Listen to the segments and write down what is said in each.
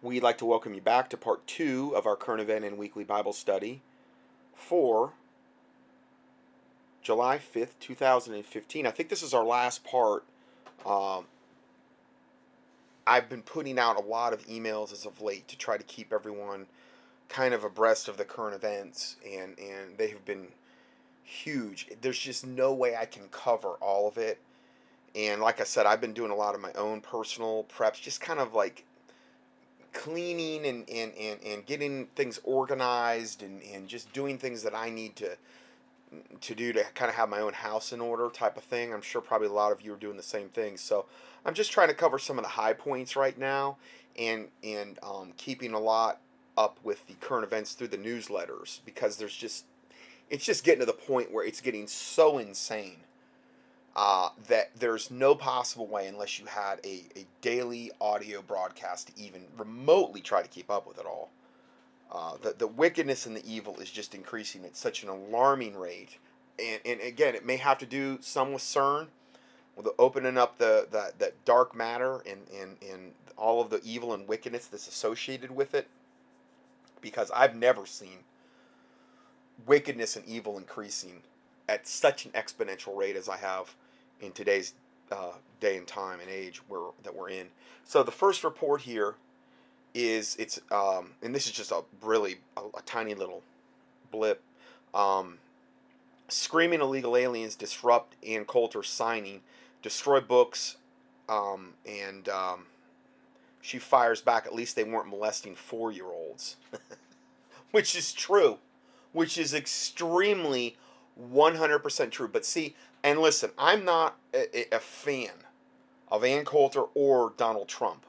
We'd like to welcome you back to part 2 of our current event and weekly Bible study for July 5th, 2015. I think this is our last part. I've been putting out a lot of emails as of late to try to keep everyone kind of abreast of the current events, and they have been huge. There's just no way I can cover all of it. And like I said, I've been doing a lot of my own personal preps, just kind of like cleaning and getting things organized and just doing things that I need to do to kind of have my own house in order type of thing. I'm sure probably a lot of you are doing the same thing. So I'm just trying to cover some of the high points right now and keeping a lot up with the current events through the newsletters, because there's just, it's just getting to the point where it's getting so insane that there's no possible way, unless you had a daily audio broadcast, to even remotely try to keep up with it all. The wickedness and the evil is just increasing at such an alarming rate. And again, it may have to do some with CERN, with the opening up that dark matter and all of the evil and wickedness that's associated with it. Because I've never seen wickedness and evil increasing at such an exponential rate as I have in today's day and time and age that we're in. So the first report here is, and this is just a really, a tiny little blip, Screaming Illegal Aliens Disrupt Ann Coulter Signing, Destroy Books, and she fires back, at least they weren't molesting 4-year-olds. Which is true. Which is extremely 100% true. But see, and listen, I'm not a fan of Ann Coulter or Donald Trump.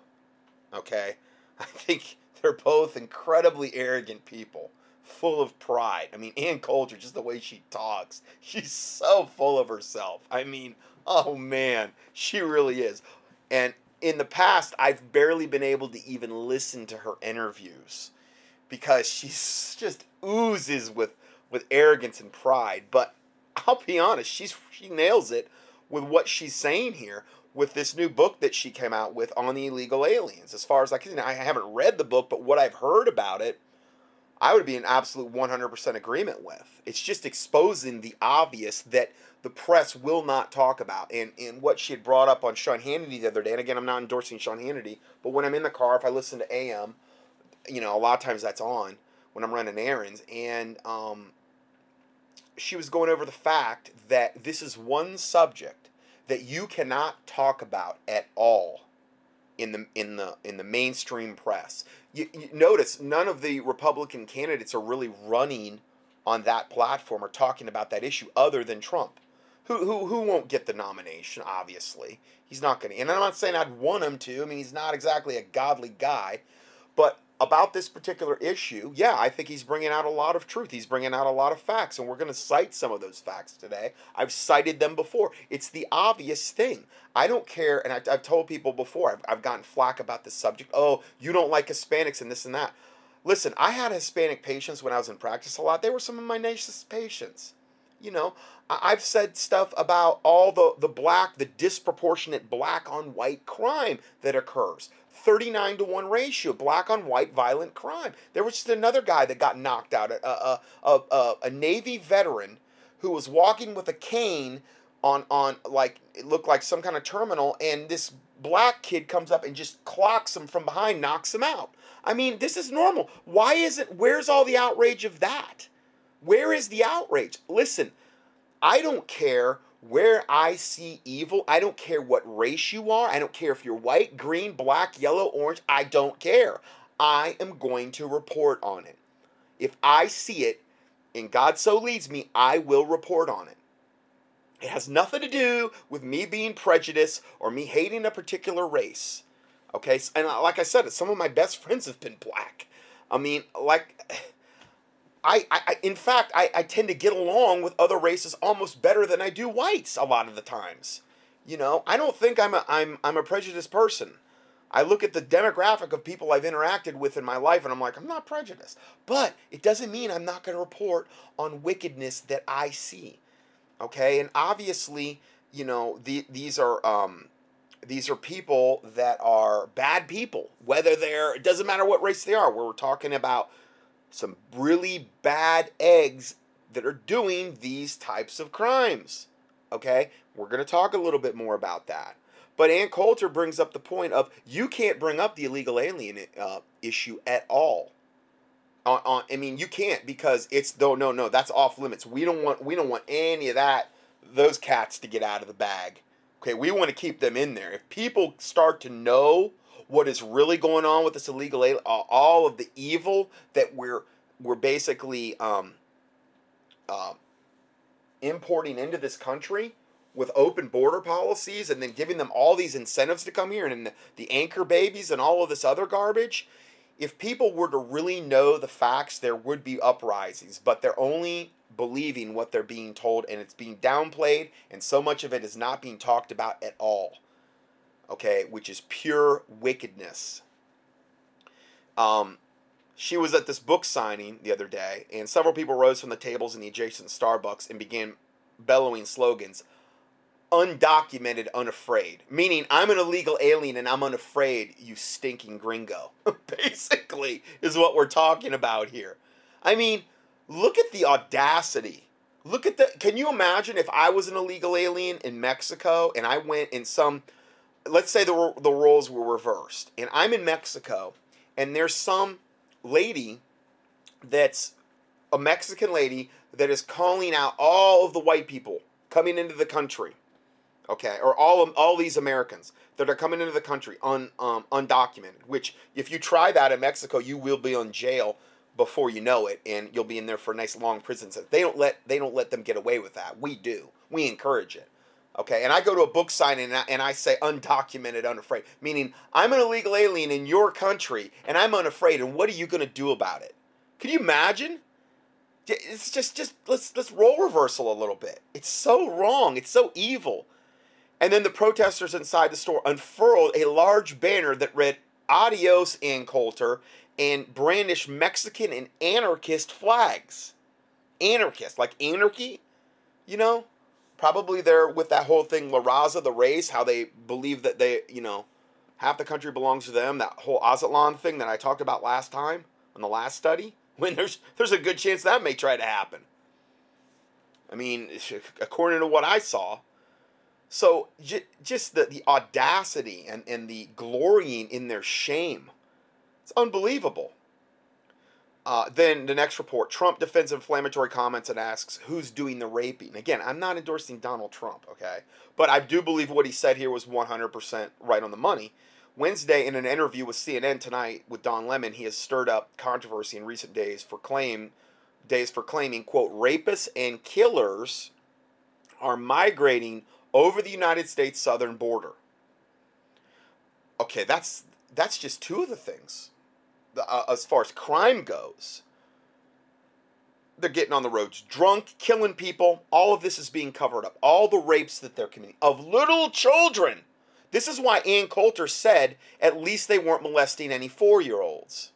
Okay? I think they're both incredibly arrogant people, full of pride. I mean, Ann Coulter, just the way she talks, she's so full of herself. I mean, oh man, she really is. And in the past, I've barely been able to even listen to her interviews because she just oozes with arrogance and pride. But I'll be honest, she nails it with what she's saying here with this new book that she came out with on the illegal aliens. As far as I can, I haven't read the book, but what I've heard about it, I would be in absolute 100% agreement with. It's just exposing the obvious that the press will not talk about. And what she had brought up on Sean Hannity the other day, and again, I'm not endorsing Sean Hannity, but when I'm in the car, if I listen to AM, you know, a lot of times that's on when I'm running errands. And she was going over the fact that this is one subject that you cannot talk about at all in the mainstream press. You notice none of the Republican candidates are really running on that platform or talking about that issue, other than Trump, who won't get the nomination. Obviously, he's not going to. And I'm not saying I'd want him to. I mean, he's not exactly a godly guy, but about this particular issue, yeah, I think he's bringing out a lot of truth. He's bringing out a lot of facts, and we're going to cite some of those facts today. I've cited them before. It's the obvious thing. I don't care, and I've told people before, I've gotten flack about this subject. Oh, you don't like Hispanics and this and that. Listen, I had Hispanic patients when I was in practice a lot. They were some of my nicest patients. You know, I've said stuff about all the disproportionate black on white crime that occurs. 39-to-1 ratio, black on white violent crime. There was just another guy that got knocked out, a Navy veteran who was walking with a cane on like, it looked like some kind of terminal, and this black kid comes up and just clocks him from behind, knocks him out. I mean, this is normal. Why isn't, where's all the outrage of that? Where is the outrage? Listen, I don't care where I see evil. I don't care what race you are. I don't care if you're white, green, black, yellow, orange. I don't care. I am going to report on it. If I see it, and God so leads me, I will report on it. It has nothing to do with me being prejudiced or me hating a particular race. Okay? And like I said, some of my best friends have been black. I mean, like... I tend to get along with other races almost better than I do whites a lot of the times. You know, I don't think I'm a prejudiced person. I look at the demographic of people I've interacted with in my life and I'm like, I'm not prejudiced. But it doesn't mean I'm not going to report on wickedness that I see. Okay? And obviously, you know, these are These are people that are bad people, whether they're, it doesn't matter what race they are. We're talking about some really bad eggs that are doing these types of crimes. Okay, we're going to talk a little bit more about that. But Ann Coulter brings up the point of you can't bring up the illegal alien issue at all. I mean, you can't, because it's no, that's off limits. We don't want any of that, those cats to get out of the bag. Okay, we want to keep them in there. If people start to know what is really going on with this illegal alien, all of the evil that we're basically importing into this country with open border policies, and then giving them all these incentives to come here, and the anchor babies and all of this other garbage. If people were to really know the facts, there would be uprisings, but they're only believing what they're being told, and it's being downplayed, and so much of it is not being talked about at all, okay, which is pure wickedness. She was at this book signing the other day, and several people rose from the tables in the adjacent Starbucks and began bellowing slogans, undocumented, unafraid, meaning I'm an illegal alien and I'm unafraid, you stinking gringo, basically is what we're talking about here. I mean, look at the audacity. Look at the, can you imagine if I was an illegal alien in Mexico and I went in some, let's say the roles were reversed and I'm in Mexico and there's some lady that's a Mexican lady that is calling out all of the white people coming into the country, okay, or all these Americans that are coming into the country undocumented, which if you try that in Mexico, you will be in jail before you know it, and you'll be in there for a nice long prison sentence. They don't let them get away with that. We do. We encourage it. Okay, and I go to a book signing and I say undocumented, unafraid, meaning I'm an illegal alien in your country and I'm unafraid, and what are you going to do about it? Can you imagine? It's just let's role reversal a little bit. It's so wrong. It's so evil. And then the protesters inside the store unfurled a large banner that read "Adios, Ann Coulter," and brandished Mexican and anarchist flags. Anarchist, like anarchy, you know. Probably they're with that whole thing, La Raza, the race, how they believe that they, you know, half the country belongs to them. That whole Azatlan thing that I talked about last time on the last study. When there's a good chance that may try to happen. I mean, according to what I saw. So just the audacity and the glorying in their shame. It's unbelievable. Then the next report, Trump defends inflammatory comments and asks, who's doing the raping? Again, I'm not endorsing Donald Trump, okay? But I do believe what he said here was 100% right on the money. Wednesday, in an interview with CNN Tonight with Don Lemon, he has stirred up controversy in recent days for claiming, quote, rapists and killers are migrating over the United States southern border. Okay, that's just two of the things. As far as crime goes, they're getting on the roads drunk, killing people. All of this is being covered up. All the rapes that they're committing of little children. This is why Ann Coulter said at least they weren't molesting any 4-year-olds.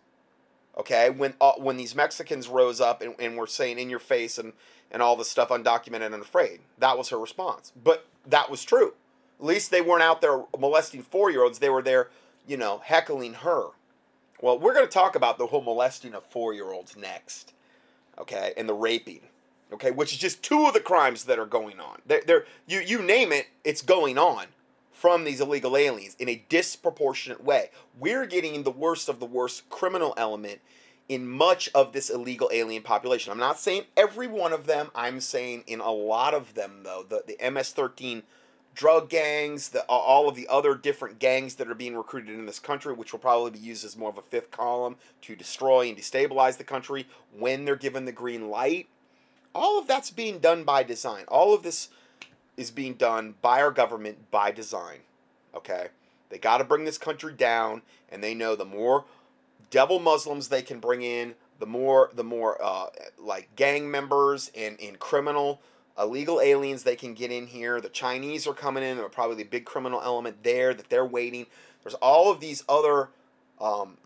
Okay, when these Mexicans rose up and were saying in your face and all this stuff, undocumented and unafraid. That was her response. But that was true. At least they weren't out there molesting 4-year-olds. They were there, you know, heckling her. Well, we're going to talk about the whole molesting of 4-year-olds next. Okay, and the raping. Okay, which is just two of the crimes that are going on. You name it, it's going on from these illegal aliens in a disproportionate way. We're getting the worst of the worst criminal element in much of this illegal alien population. I'm not saying every one of them. I'm saying in a lot of them, though. The MS-13 drug gangs, all of the other different gangs that are being recruited in this country, which will probably be used as more of a fifth column to destroy and destabilize the country when they're given the green light. All of that's being done by design. All of this is being done by our government by design, okay? They got to bring this country down, and they know the more devil Muslims they can bring in, the more like gang members and criminal illegal aliens they can get in here. The Chinese are coming in. They're probably the big criminal element there that they're waiting. There's all of these other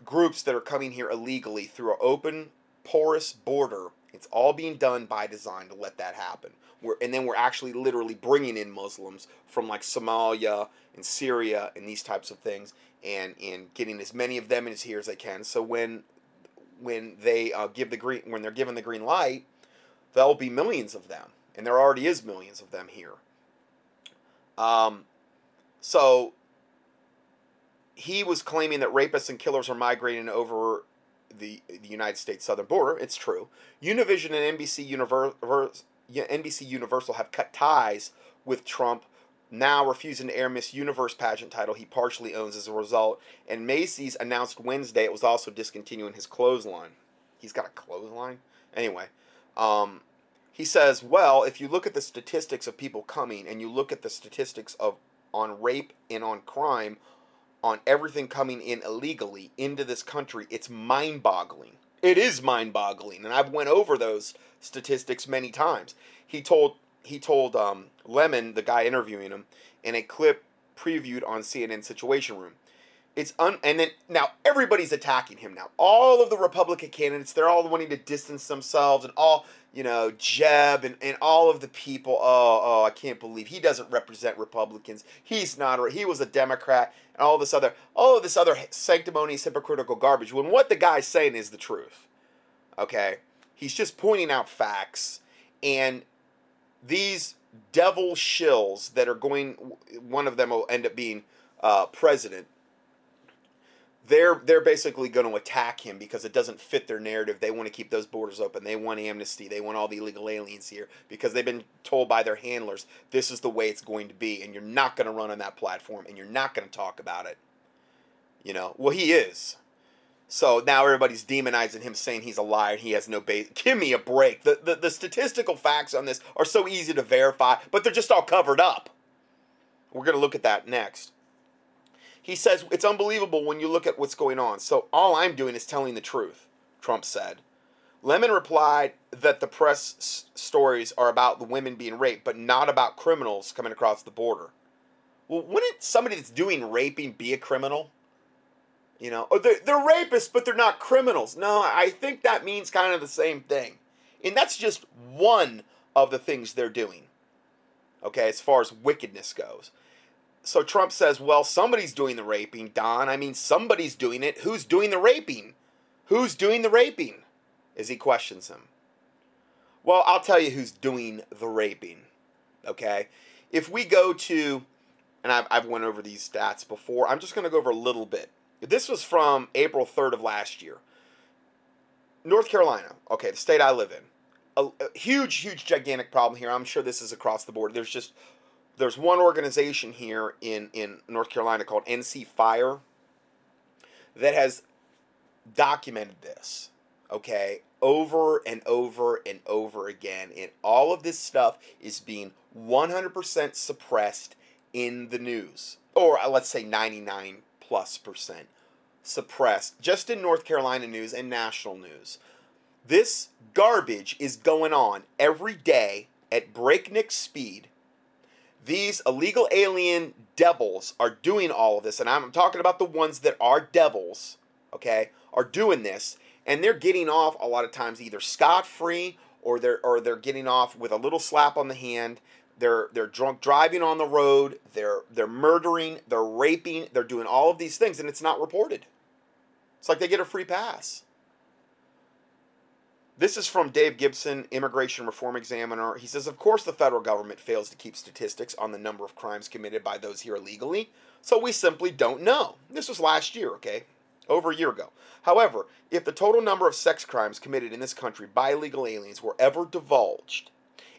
groups that are coming here illegally through an open porous border. It's all being done by design to let that happen. And then we're actually literally bringing in Muslims from like Somalia and Syria and these types of things, and getting as many of them in here as they can. So when they're given the green light, there'll be millions of them, and there already is millions of them here. So he was claiming that rapists and killers are migrating over the United States southern border. It's true. Univision and NBC Universal have cut ties with Trump, now refusing to air Miss Universe pageant title he partially owns as a result. And Macy's announced Wednesday it was also discontinuing his clothesline. He's got a clothesline? Anyway, he says, well, if you look at the statistics of people coming and you look at the statistics on rape and on crime, on everything coming in illegally into this country, it's mind-boggling. It is mind-boggling, and I've went over those statistics many times. He told Lemon, the guy interviewing him, in a clip previewed on CNN Situation Room. And then now everybody's attacking him now. All of the Republican candidates, they're all wanting to distance themselves, and all, you know, Jeb and all of the people. Oh, I can't believe he doesn't represent Republicans. He's not. He was a Democrat, and all of this other sanctimonious, hypocritical garbage. When what the guy's saying is the truth. Okay, he's just pointing out facts, and these devil shills that are going. One of them will end up being president. They're basically going to attack him because it doesn't fit their narrative. They want to keep those borders open. They want amnesty. They want all the illegal aliens here because they've been told by their handlers, this is the way it's going to be, and you're not going to run on that platform, and you're not going to talk about it. You know, well, he is. So now everybody's demonizing him, saying he's a liar. He has no base. Give me a break. The statistical facts on this are so easy to verify, but they're just all covered up. We're going to look at that next. He says, it's unbelievable when you look at what's going on. So all I'm doing is telling the truth, Trump said. Lemon replied that the press stories are about the women being raped, but not about criminals coming across the border. Well, wouldn't somebody that's doing raping be a criminal? You know, or they're rapists, but they're not criminals. No, I think that means kind of the same thing. And that's just one of the things they're doing, okay, as far as wickedness goes. So Trump says, well, somebody's doing the raping, Don. I mean, somebody's doing it. Who's doing the raping? Who's doing the raping? As he questions him. Well, I'll tell you who's doing the raping, okay? If we go to, and I've went over these stats before. I'm just going to go over a little bit. This was from April 3rd of last year. North Carolina, okay, the state I live in. A huge, huge, gigantic problem here. I'm sure this is across the board. There's one organization here in North Carolina called NC Fire that has documented this, okay, over and over and over again. And all of this stuff is being 100% suppressed in the news, or let's say 99+% suppressed just in North Carolina news and national news. This garbage is going on every day at breakneck speed. These illegal alien devils are doing all of this, and I'm talking about the ones that are devils, okay, are doing this, and they're getting off a lot of times either scot-free or they're getting off with a little slap on the hand. They're drunk driving on the road. They're murdering. They're raping. They're doing all of these things, and it's not reported. It's like they get a free pass. This is from Dave Gibson, Immigration Reform Examiner. He says, of course the federal government fails to keep statistics on the number of crimes committed by those here illegally, so we simply don't know. This was last year, okay? Over a year ago. However, if the total number of sex crimes committed in this country by illegal aliens were ever divulged,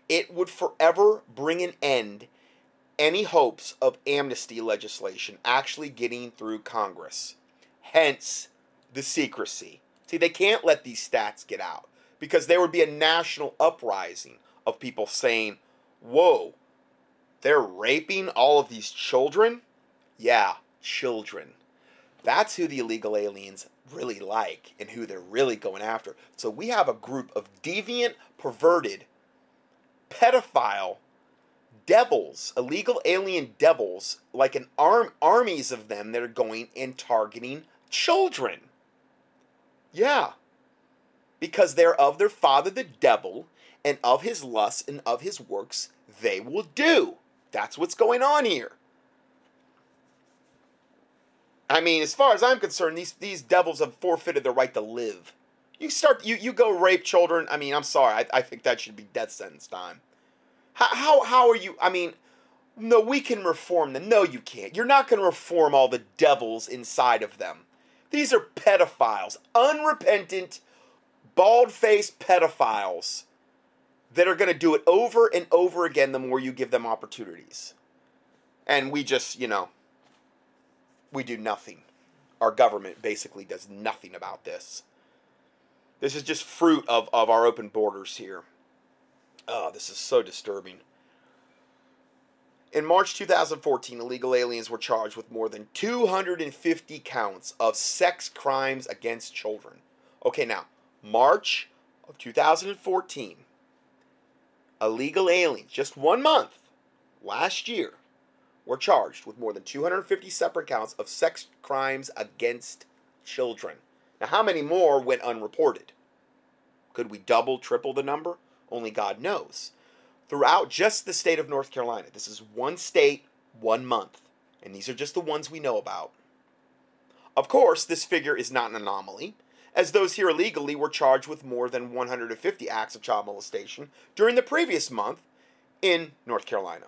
it would forever bring an end any hopes of amnesty legislation actually getting through Congress. Hence, the secrecy. See, they can't let these stats get out, because there would be a national uprising of people saying, whoa, they're raping all of these children? Yeah, children. That's who the illegal aliens really like and who they're really going after. So we have a group of deviant, perverted, pedophile devils, illegal alien devils, like an armies of them that are going and targeting children. Yeah. because they're of their father the devil, and of his lusts and of his works they will do. That's what's going on here. I mean, as far as I'm concerned, these devils have forfeited their right to live. You go rape children. I mean, I'm sorry. I think that should be death sentence time. How are you? I mean, no, we can reform them. No, you can't. You're not going to reform all the devils inside of them. These are pedophiles, unrepentant, bald-faced pedophiles that are going to do it over and over again the more you give them opportunities. And we just, we do nothing. Our government basically does nothing about this. This is just fruit of our open borders here. Oh, this is so disturbing. In March 2014, illegal aliens were charged with more than 250 counts of sex crimes against children. Okay, now, March of 2014, illegal aliens, just 1 month, last year, were charged with more than 250 separate counts of sex crimes against children. Now, how many more went unreported? Could we double, triple the number? Only God knows. Throughout just the state of North Carolina, this is one state, 1 month. And these are just the ones we know about. Of course, this figure is not an anomaly, as those here illegally were charged with more than 150 acts of child molestation during the previous month in North Carolina.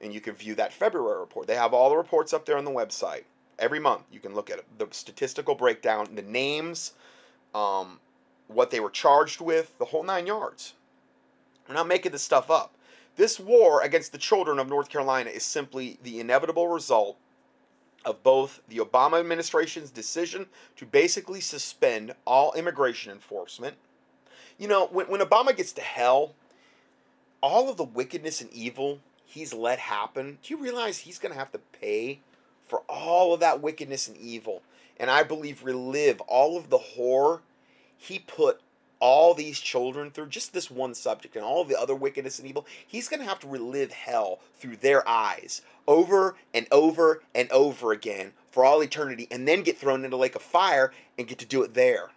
And you can view that February report. They have all the reports up there on the website. Every month, you can look at the statistical breakdown, the names, what they were charged with, the whole 9 yards. We're not making this stuff up. This war against the children of North Carolina is simply the inevitable result of both the Obama administration's decision to basically suspend all immigration enforcement. When Obama gets to hell, all of the wickedness and evil he's let happen, do you realize he's going to have to pay for all of that wickedness and evil, and I believe relive all of the horror he put all these children through, just this one subject, and all the other wickedness and evil? He's going to have to relive hell through their eyes over and over and over again for all eternity, and then get thrown into a lake of fire and get to do it there.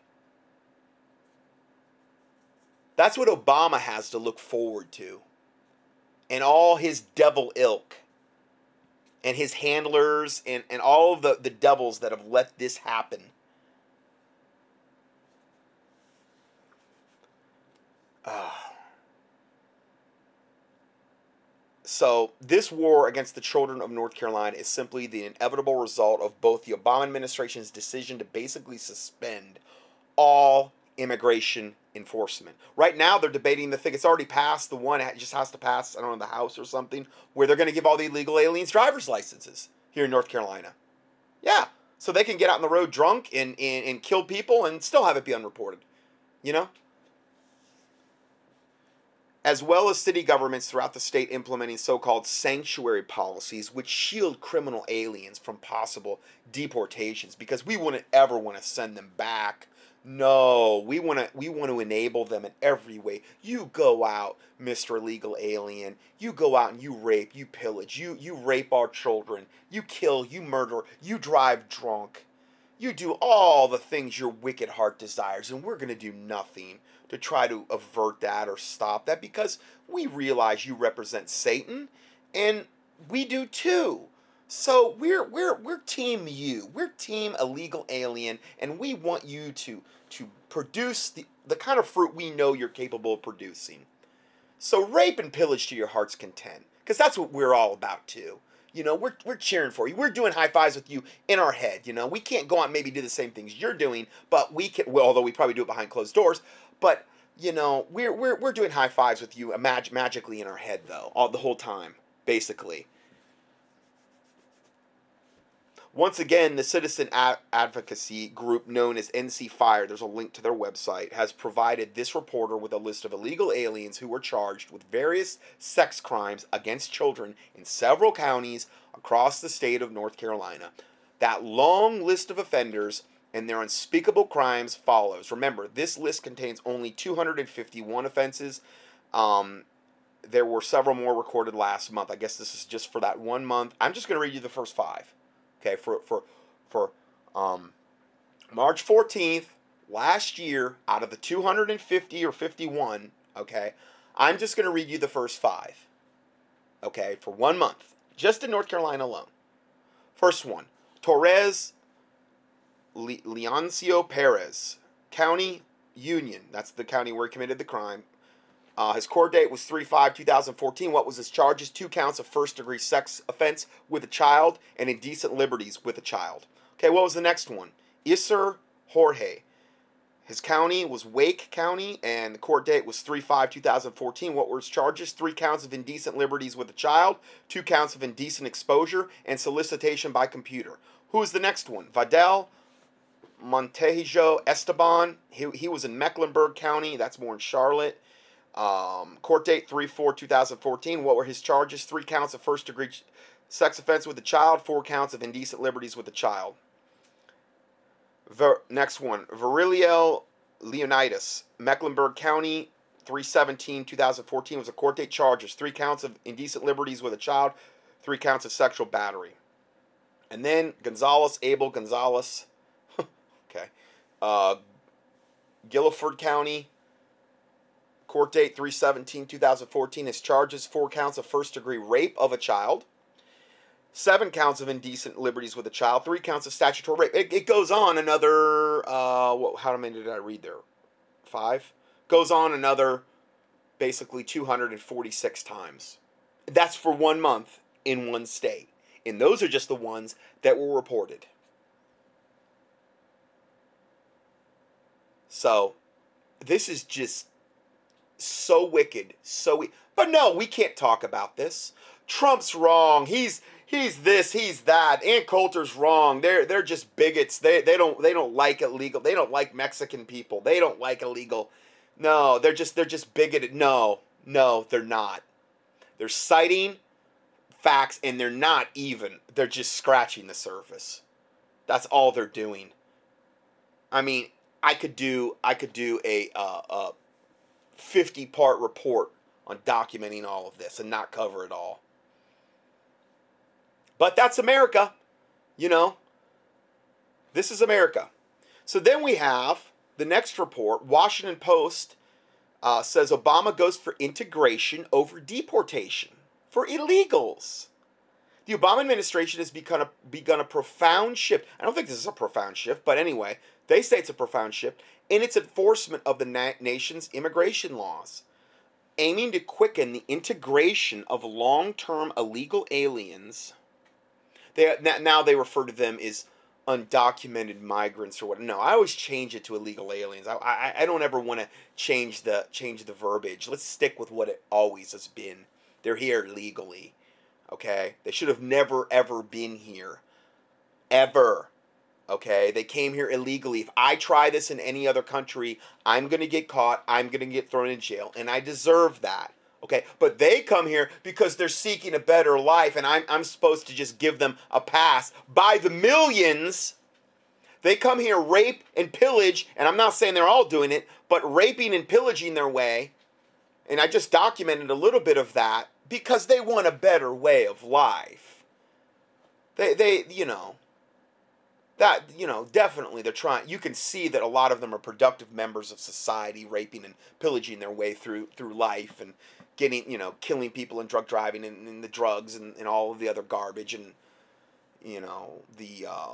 That's what Obama has to look forward to, and all his devil ilk, and his handlers, and all of the devils that have let this happen. So, this war against the children of North Carolina is simply the inevitable result of both the Obama administration's decision to basically suspend all immigration enforcement. Right now, they're debating the thing. It's already passed. The one just has to pass, I don't know, the House or something, where they're going to give all the illegal aliens driver's licenses here in North Carolina. Yeah, so they can get out on the road drunk and kill people and still have it be unreported, As well as city governments throughout the state implementing so-called sanctuary policies, which shield criminal aliens from possible deportations, because we wouldn't ever want to send them back. No, we want to enable them in every way. You go out, Mr. Illegal Alien. You go out and you rape, you pillage, you rape our children, you kill, you murder, you drive drunk. You do all the things your wicked heart desires, and we're going to do nothing to try to avert that or stop that, because we realize you represent Satan, and we do too. So we're team you. We're team illegal alien, and we want you to produce the kind of fruit we know you're capable of producing. So rape and pillage to your heart's content, because that's what we're all about too. We're cheering for you. We're doing high fives with you in our head. We can't go out and maybe do the same things you're doing, but we can. Well, although we probably do it behind closed doors, but we're doing high fives with you magically in our head though, all the whole time basically. Once again, the citizen advocacy group known as NC Fire, there's a link to their website, has provided this reporter with a list of illegal aliens who were charged with various sex crimes against children in several counties across the state of North Carolina. That long list of offenders and their unspeakable crimes follows. Remember, this list contains only 251 offenses. There were several more recorded last month. I guess this is just for that 1 month. I'm just going to read you the first 5. Okay, for March 14th, last year, out of the 250 or 51, okay, I'm just going to read you the first 5, okay, for 1 month, just in North Carolina alone. First one, Torres Leoncio Perez, County Union, that's the county where he committed the crime. His court date was 3/5/2014. What was his charges? 2 counts of first-degree sex offense with a child and indecent liberties with a child. Okay, what was the next one? Isser Jorge. His county was Wake County, and the court date was 3/5/2014. What were his charges? 3 counts of indecent liberties with a child, 2 counts of indecent exposure, and solicitation by computer. Who is the next one? Vidal Montejo Esteban. He was in Mecklenburg County. That's more in Charlotte. Court date 3/4/2014. What were his charges? 3 counts of first-degree sex offense with a child, 4 counts of indecent liberties with a child. Next one, Virilio Leonidas, Mecklenburg County, 3/17/2014 was a court date. Charges: 3 counts of indecent liberties with a child, 3 counts of sexual battery. And then Gonzalez Abel Gonzalez, okay, Guilford County. Court date 3/17/2014. His charges: 4 counts of first-degree rape of a child, 7 counts of indecent liberties with a child, 3 counts of statutory rape. It goes on another. How many did I read there? 5. Goes on another, basically 246 times. That's for 1 month in one state, and those are just the ones that were reported. So, this is just so wicked, but no, we can't talk about this. Trump's wrong. He's this. He's that. Ann Coulter's wrong. They're just bigots. They don't like illegal. They don't like Mexican people. They don't like illegal. No, they're just bigoted. No, they're not. They're citing facts, and they're not even. They're just scratching the surface. That's all they're doing. I mean, I could do a 50-part report on documenting all of this and not cover it all. But that's America, you know. This is America. So then we have the next report. Washington Post says Obama goes for integration over deportation for illegals. The Obama administration has begun a profound shift. I don't think this is a profound shift, but anyway, they say it's a profound shift in its enforcement of the nation's immigration laws, aiming to quicken the integration of long-term illegal aliens. Now they refer to them as undocumented migrants or what. No, I always change it to illegal aliens. I don't ever want to change the verbiage. Let's stick with what it always has been. They're here legally. Okay? They should have never, ever been here. Ever. Okay? They came here illegally. If I try this in any other country, I'm going to get caught. I'm going to get thrown in jail. And I deserve that. Okay? But they come here because they're seeking a better life, and I'm supposed to just give them a pass. By the millions, they come here, rape and pillage, and I'm not saying they're all doing it, but raping and pillaging their way. And I just documented a little bit of that. Because they want a better way of life. Definitely they're trying. You can see that a lot of them are productive members of society, raping and pillaging their way through life and getting, killing people and drug driving and the drugs and all of the other garbage and, the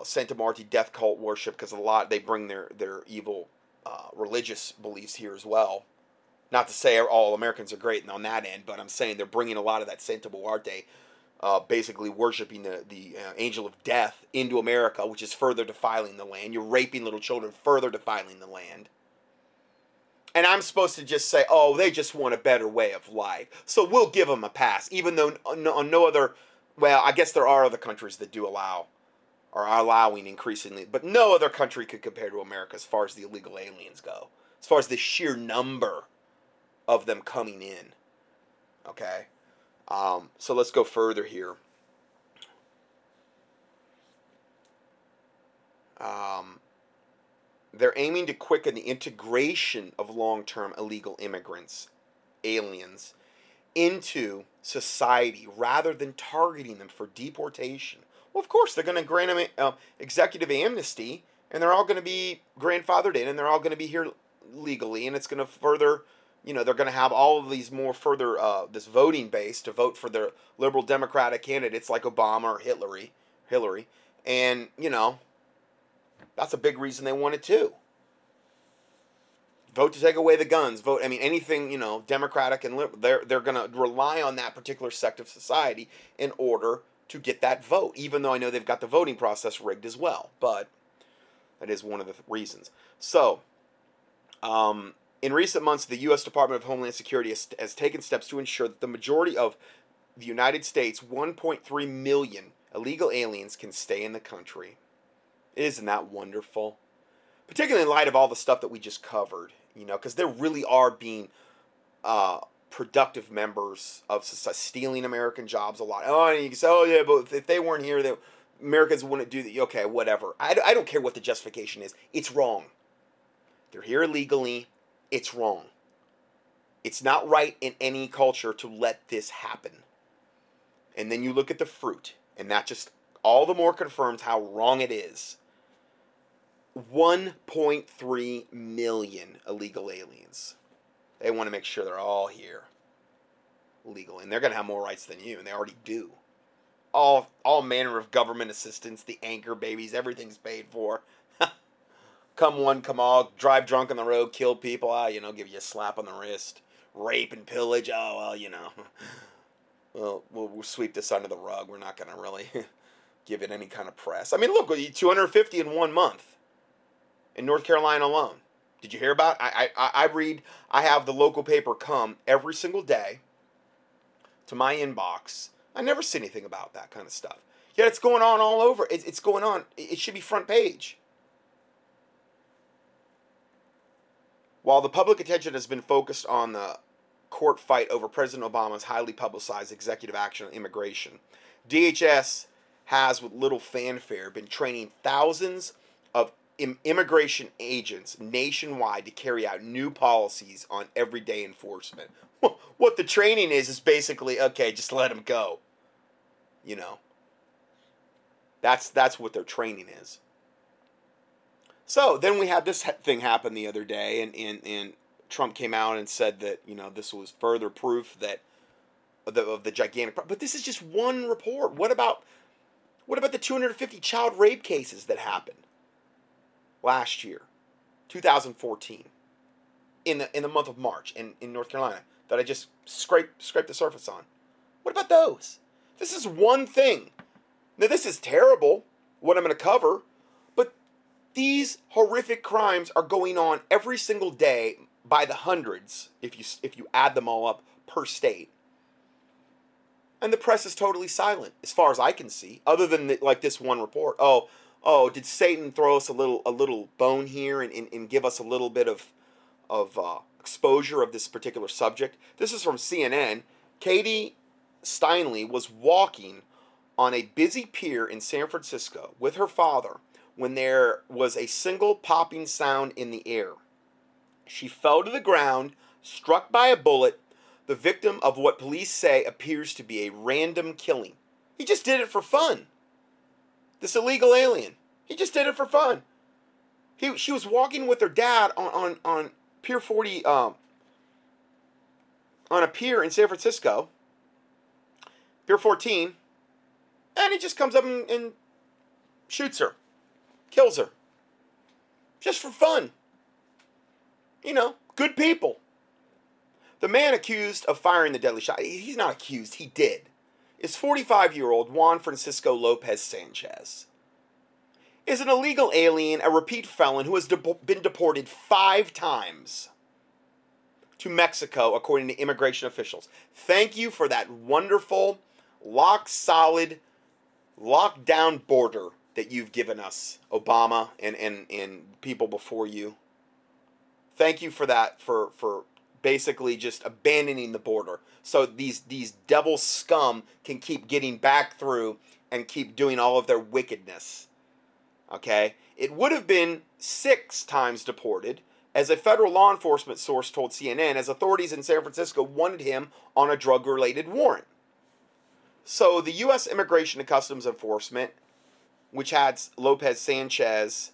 Santa Marti death cult worship, because they bring their evil religious beliefs here as well. Not to say all Americans are great and on that end, but I'm saying they're bringing a lot of that Santa Muerte, basically worshiping the angel of death into America, which is further defiling the land. You're raping little children, further defiling the land. And I'm supposed to just say, oh, they just want a better way of life, so we'll give them a pass, even though I guess there are other countries that do allow, or are allowing increasingly, but no other country could compare to America as far as the illegal aliens go, as far as the sheer number of them coming in. Okay? So let's go further here. They're aiming to quicken the integration of long-term illegal aliens, into society rather than targeting them for deportation. Well, of course, they're going to grant them executive amnesty and they're all going to be grandfathered in, and they're all going to be here legally, and it's going to further, you know, they're going to have all of these more further, this voting base to vote for their liberal Democratic candidates like Obama or Hillary, and, you know, that's a big reason they want it too. Vote to take away the guns. Vote, I mean, anything, you know, Democratic and liberal, they're going to rely on that particular sect of society in order to get that vote, even though I know they've got the voting process rigged as well, but that is one of the reasons. So, in recent months, the U.S. Department of Homeland Security has taken steps to ensure that the majority of the United States' 1.3 million illegal aliens can stay in the country. Isn't that wonderful? Particularly in light of all the stuff that we just covered, you know, because there really are being productive members of society, stealing American jobs a lot. Oh, and you can say, oh, yeah, but if they weren't here, they, Americans wouldn't do that. Okay, whatever. I don't care what the justification is. It's wrong. They're here illegally. It's wrong. It's not right in any culture to let this happen. And then you look at the fruit, and that just all the more confirms how wrong it is. 1.3 million illegal aliens. They want to make sure they're all here legal, and they're going to have more rights than you, and they already do. All manner of government assistance, the anchor babies, everything's paid for. Come one, come all, drive drunk on the road, kill people, you know, give you a slap on the wrist, rape and pillage, you know. Well, we'll sweep this under the rug. We're not going to really give it any kind of press. I mean, look, 250 in 1 month in North Carolina alone. Did you hear about it? I have the local paper come every single day to my inbox. I never see anything about that kind of stuff. Yet it's going on all over. It's going on. It should be front page. While the public attention has been focused on the court fight over President Obama's highly publicized executive action on immigration, DHS has, with little fanfare, been training thousands of immigration agents nationwide to carry out new policies on everyday enforcement. What the training is basically, okay, just let them go. You know, that's what their training is. So then we had this thing happen the other day, and Trump came out and said that, you know, this was further proof that of the gigantic problem. But this is just one report. What about the 250 child rape cases that happened last year, 2014, in the month of March in North Carolina that I just scraped the surface on? What about those? This is one thing. Now, this is terrible, what I'm going to cover. These horrific crimes are going on every single day by the hundreds, if you add them all up per state. And the press is totally silent, as far as I can see, other than like this one report. Oh, did Satan throw us a little bone here and give us a little bit of exposure of this particular subject? This is from CNN. Katie Steinle was walking on a busy pier in San Francisco with her father when there was a single popping sound in the air. She fell to the ground, struck by a bullet, the victim of what police say appears to be a random killing. He just did it for fun. This illegal alien, he just did it for fun. She was walking with her dad on Pier 40, on a pier in San Francisco, Pier 14, and he just comes up and shoots her. Kills her. Just for fun. You know, good people. The man accused of firing the deadly shot, he's not accused, he did, is 45-year-old Juan Francisco Lopez Sanchez. Is an illegal alien, a repeat felon who has been deported 5 times to Mexico, according to immigration officials. Thank you for that wonderful, rock-solid, locked-down border that you've given us, Obama and people before you. Thank you for that, for basically just abandoning the border so these devil scum can keep getting back through and keep doing all of their wickedness. Okay? It would have been 6 times deported, as a federal law enforcement source told CNN, as authorities in San Francisco wanted him on a drug-related warrant. So the U.S. Immigration and Customs Enforcement, which had Lopez Sanchez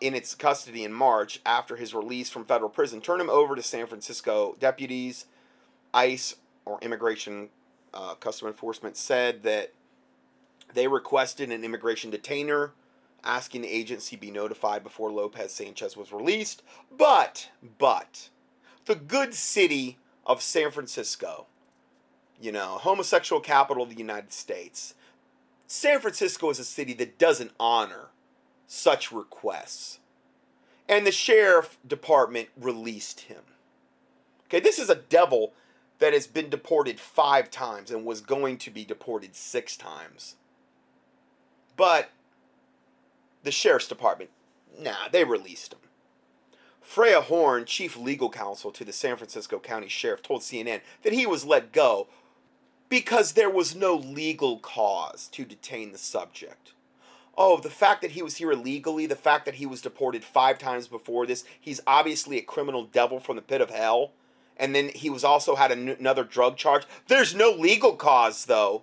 in its custody in March after his release from federal prison, turned him over to San Francisco deputies. ICE, or Immigration Customs Enforcement, said that they requested an immigration detainer, asking the agency be notified before Lopez Sanchez was released. But, the good city of San Francisco, you know, homosexual capital of the United States, San Francisco is a city that doesn't honor such requests. And the sheriff department released him. Okay, this is a devil that has been deported 5 times and was going to be deported 6 times. But the sheriff's department, they released him. Freya Horn, chief legal counsel to the San Francisco County Sheriff, told CNN that he was let go because there was no legal cause to detain the subject. Oh, the fact that he was here illegally, the fact that he was deported 5 times before this, he's obviously a criminal devil from the pit of hell. And then he was also had another drug charge. There's no legal cause, though,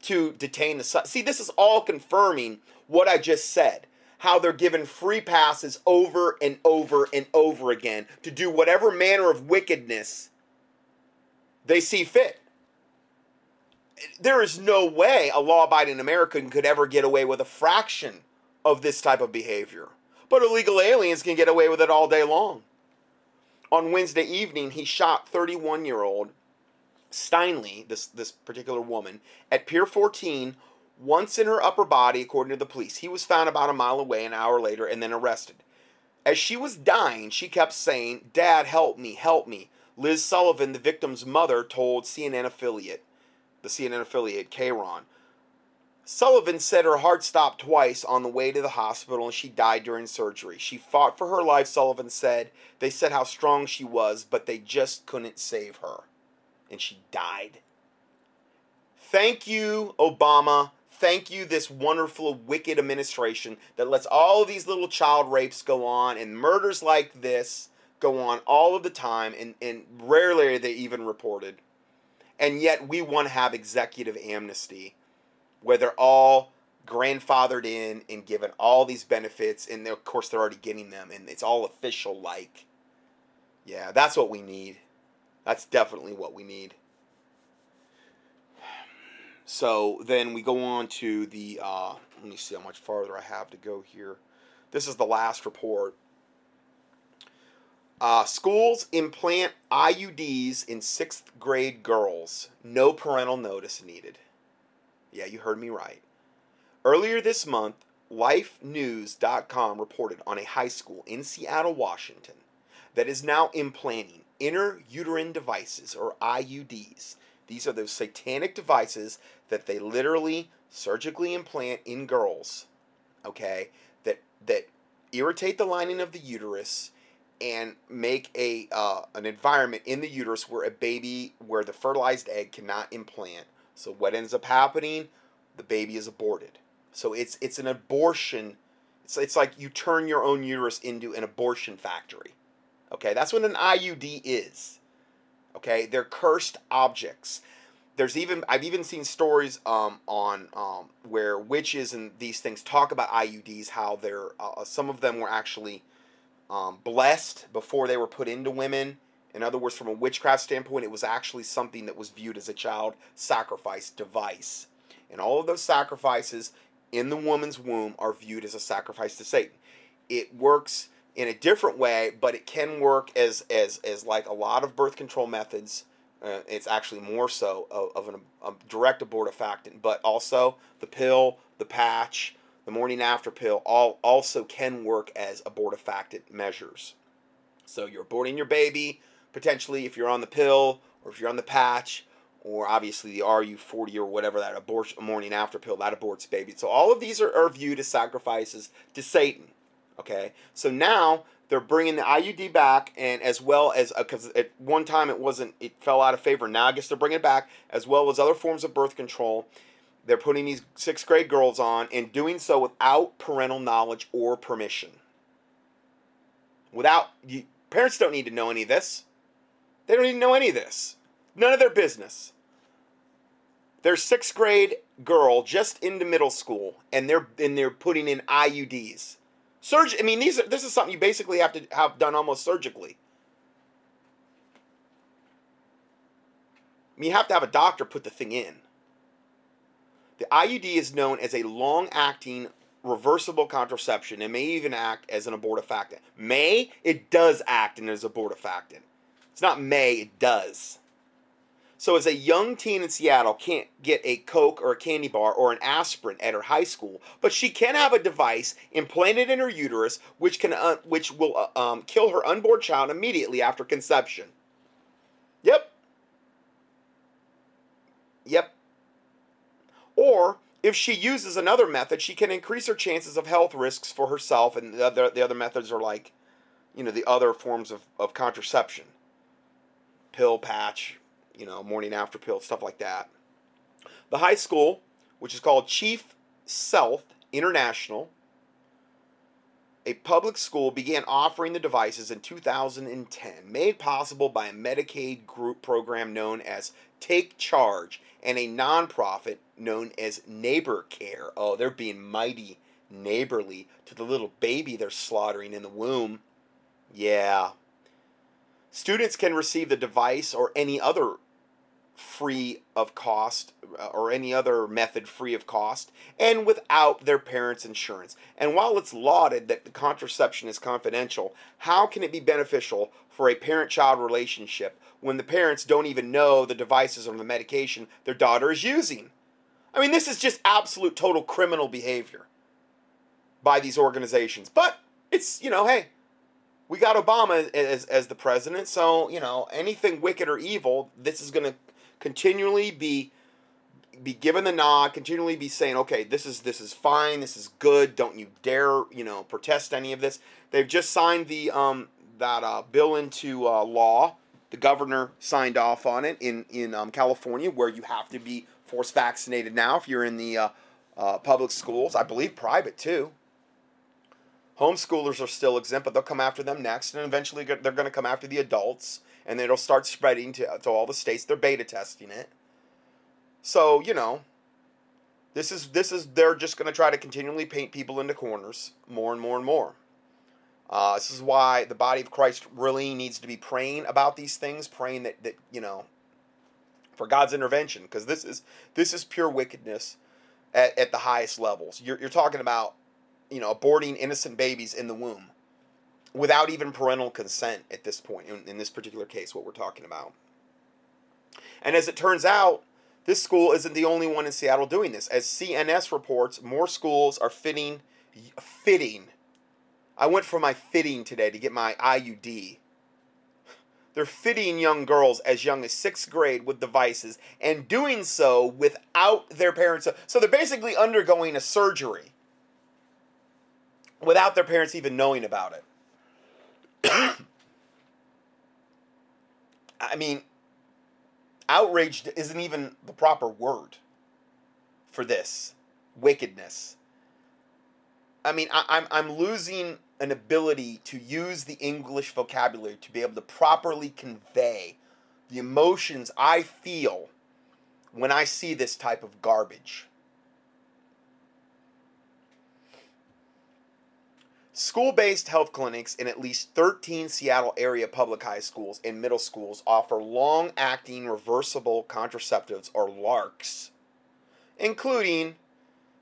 to detain the subject. See, this is all confirming what I just said. How they're given free passes over and over and over again to do whatever manner of wickedness they see fit. There is no way a law-abiding American could ever get away with a fraction of this type of behavior. But illegal aliens can get away with it all day long. On Wednesday evening, he shot 31-year-old Steinle, this particular woman, at Pier 14, once in her upper body, according to the police. He was found about a mile away an hour later and then arrested. As she was dying, she kept saying, "Dad, help me, help me." Liz Sullivan, the victim's mother, told the CNN affiliate, KRON. Sullivan said her heart stopped twice on the way to the hospital and she died during surgery. She fought for her life, Sullivan said. They said how strong she was, but they just couldn't save her. And she died. Thank you, Obama. Thank you, this wonderful, wicked administration that lets all of these little child rapes go on and murders like this go on all of the time, and rarely are they even reported. And yet we want to have executive amnesty, where they're all grandfathered in and given all these benefits, and of course they're already getting them, and it's all official-like. Yeah, that's what we need. That's definitely what we need. So then we go on to the, let me see how much farther I have to go here. This is the last report. Schools implant IUDs in 6th grade girls. No parental notice needed. Yeah, you heard me right. Earlier this month, LifeNews.com reported on a high school in Seattle, Washington, that is now implanting intrauterine devices, or IUDs. These are those satanic devices that they literally surgically implant in girls, okay, that irritate the lining of the uterus and make an environment in the uterus where the fertilized egg cannot implant. So what ends up happening? The baby is aborted. So it's an abortion. It's like you turn your own uterus into an abortion factory. Okay, that's what an IUD is. Okay, they're cursed objects. I've even seen stories on where witches and these things talk about IUDs, how they're some of them were actually blessed before they were put into women. In other words, from a witchcraft standpoint, it was actually something that was viewed as a child sacrifice device. And all of those sacrifices in the woman's womb are viewed as a sacrifice to Satan. It works in a different way, but it can work as like a lot of birth control methods. It's actually more so of a direct abortifacient, but also the pill, the patch, the morning after pill, all also can work as abortifacient measures. So you're aborting your baby, potentially, if you're on the pill or if you're on the patch, or obviously the RU-486 or whatever, that abortion morning after pill that aborts babies. So all of these are viewed as sacrifices to Satan. Okay, so now they're bringing the IUD back, and as well as because at one time it fell out of favor. Now I guess they're bringing it back, as well as other forms of birth control. They're putting these 6th grade girls on, and doing so without parental knowledge or permission. Parents don't need to know any of this. They don't need to know any of this. None of their business. Their 6th grade girl just into middle school, and they're putting in IUDs. I mean, this is something you basically have to have done almost surgically. I mean, you have to have a doctor put the thing in. The IUD is known as a long-acting reversible contraception. It may even act as an abortifacient. It does act as an abortifacient. It's not may, it does. So as a young teen in Seattle can't get a Coke or a candy bar or an aspirin at her high school, but she can have a device implanted in her uterus which can which will kill her unborn child immediately after conception. Yep. Or if she uses another method, she can increase her chances of health risks for herself, and the other methods are like, you know, the other forms of contraception. Pill, patch, you know, morning after pill, stuff like that. The high school, which is called Chief Self International, a public school, began offering the devices in 2010, made possible by a Medicaid group program known as Take Charge and a nonprofit known as Neighbor Care. Oh, they're being mighty neighborly to the little baby they're slaughtering in the womb. Yeah. Students can receive the device or any other free of cost, or any other method free of cost, and without their parents' insurance. And while it's lauded that the contraception is confidential, how can it be beneficial for a parent-child relationship when the parents don't even know the devices or the medication their daughter is using? I mean, this is just absolute total criminal behavior by these organizations. But it's, you know, hey, we got Obama as the president, so, you know, anything wicked or evil, this is going to continually be given the nod, continually be saying, okay, this is fine, this is good, don't you dare, you know, protest any of this. They've just signed the that bill into law. The governor signed off on it in California, where you have to be force vaccinated now if you're in the public schools. I believe private too. Homeschoolers are still exempt, but they'll come after them next, and eventually they're going to come after the adults, and it'll start spreading to all the states. They're beta testing it. So, you know, this is they're just going to try to continually paint people into corners more and more and more. This is why the body of Christ really needs to be praying about these things, praying that you know, for God's intervention, because this is pure wickedness at the highest levels. You're talking about, you know, aborting innocent babies in the womb without even parental consent at this point, in this particular case, what we're talking about. And as it turns out, this school isn't the only one in Seattle doing this. As CNS reports, more schools are fitting. I went for my fitting today to get my IUD. They're fitting young girls as young as 6th grade with devices and doing so without their parents. So they're basically undergoing a surgery without their parents even knowing about it. I mean, outraged isn't even the proper word for this wickedness. I mean, I'm losing an ability to use the English vocabulary to be able to properly convey the emotions I feel when I see this type of garbage. School-based health clinics in at least 13 Seattle area public high schools and middle schools offer long-acting reversible contraceptives, or LARCs, including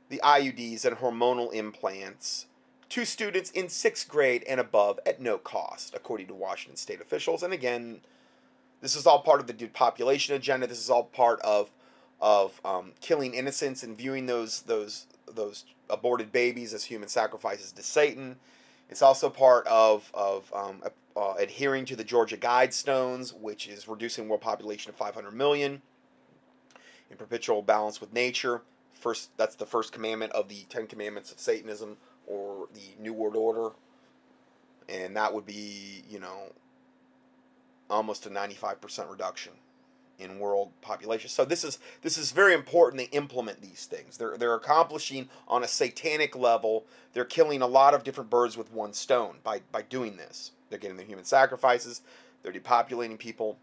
the IUDs and hormonal implants, to students in 6th grade and above at no cost, according to Washington state officials. And again, this is all part of the depopulation agenda. This is all part of killing innocents and viewing those aborted babies as human sacrifices to Satan. It's also part of adhering to the Georgia Guidestones, which is reducing world population to 500 million in perpetual balance with nature. That's the first commandment of the 10 commandments of Satanism, or the New World Order. And that would be, you know, almost a 95% reduction in world population. So this is very important. They implement these things. They're accomplishing on a satanic level. They're killing a lot of different birds with one stone by doing this. They're getting their human sacrifices. They're depopulating people.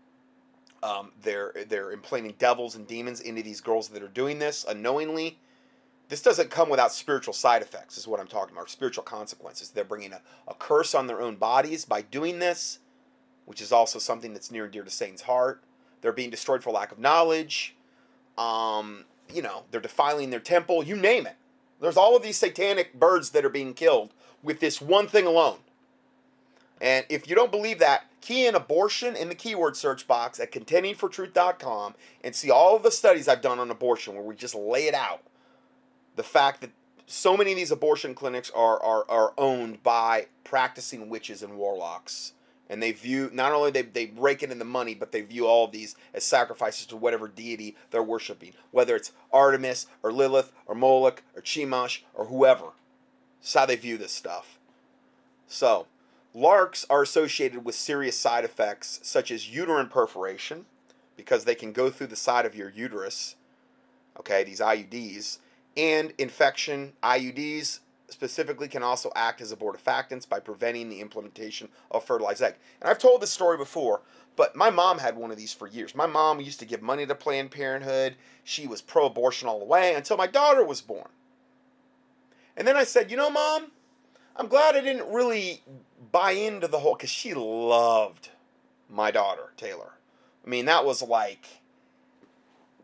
They're implanting devils and demons into these girls that are doing this unknowingly. This doesn't come without spiritual side effects, is what I'm talking about, spiritual consequences. They're bringing a curse on their own bodies by doing this, which is also something that's near and dear to Satan's heart. They're being destroyed for lack of knowledge. You know, they're defiling their temple. You name it. There's all of these satanic birds that are being killed with this one thing alone. And if you don't believe that, key in abortion in the keyword search box at contendingfortruth.com and see all of the studies I've done on abortion where we just lay it out. The fact that so many of these abortion clinics are owned by practicing witches and warlocks. And they view, not only they rake in the money, but they view all of these as sacrifices to whatever deity they're worshiping. Whether it's Artemis, or Lilith, or Moloch, or Chemosh, or whoever. That's how they view this stuff. So, larks are associated with serious side effects, such as uterine perforation, because they can go through the side of your uterus. Okay, these IUDs. And infection. IUDs specifically can also act as abortifactants by preventing the implantation of fertilized egg. And I've told this story before, but my mom had one of these for years. My mom used to give money to Planned Parenthood. She was pro-abortion all the way until my daughter was born. And then I said, you know, Mom, I'm glad I didn't really buy into the whole, because she loved my daughter, Taylor. I mean, that was like,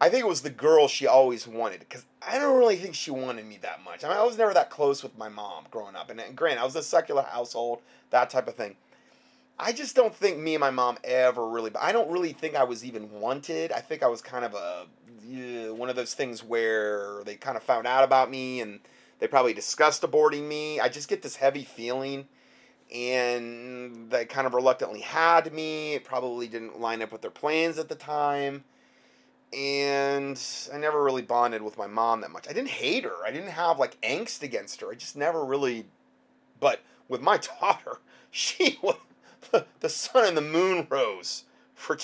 I think it was the girl she always wanted, because I don't really think she wanted me that much. I mean, I was never that close with my mom growing up. And granted, I was in a secular household, that type of thing. I just don't think me and my mom ever really, I don't really think I was even wanted. I think I was kind of one of those things where they kind of found out about me and they probably discussed aborting me. I just get this heavy feeling and they kind of reluctantly had me. It probably didn't line up with their plans at the time. And I never really bonded with my mom that much. I didn't hate her. I didn't have, like, angst against her. I just never really... But with my daughter, she was... The sun and the moon rose for...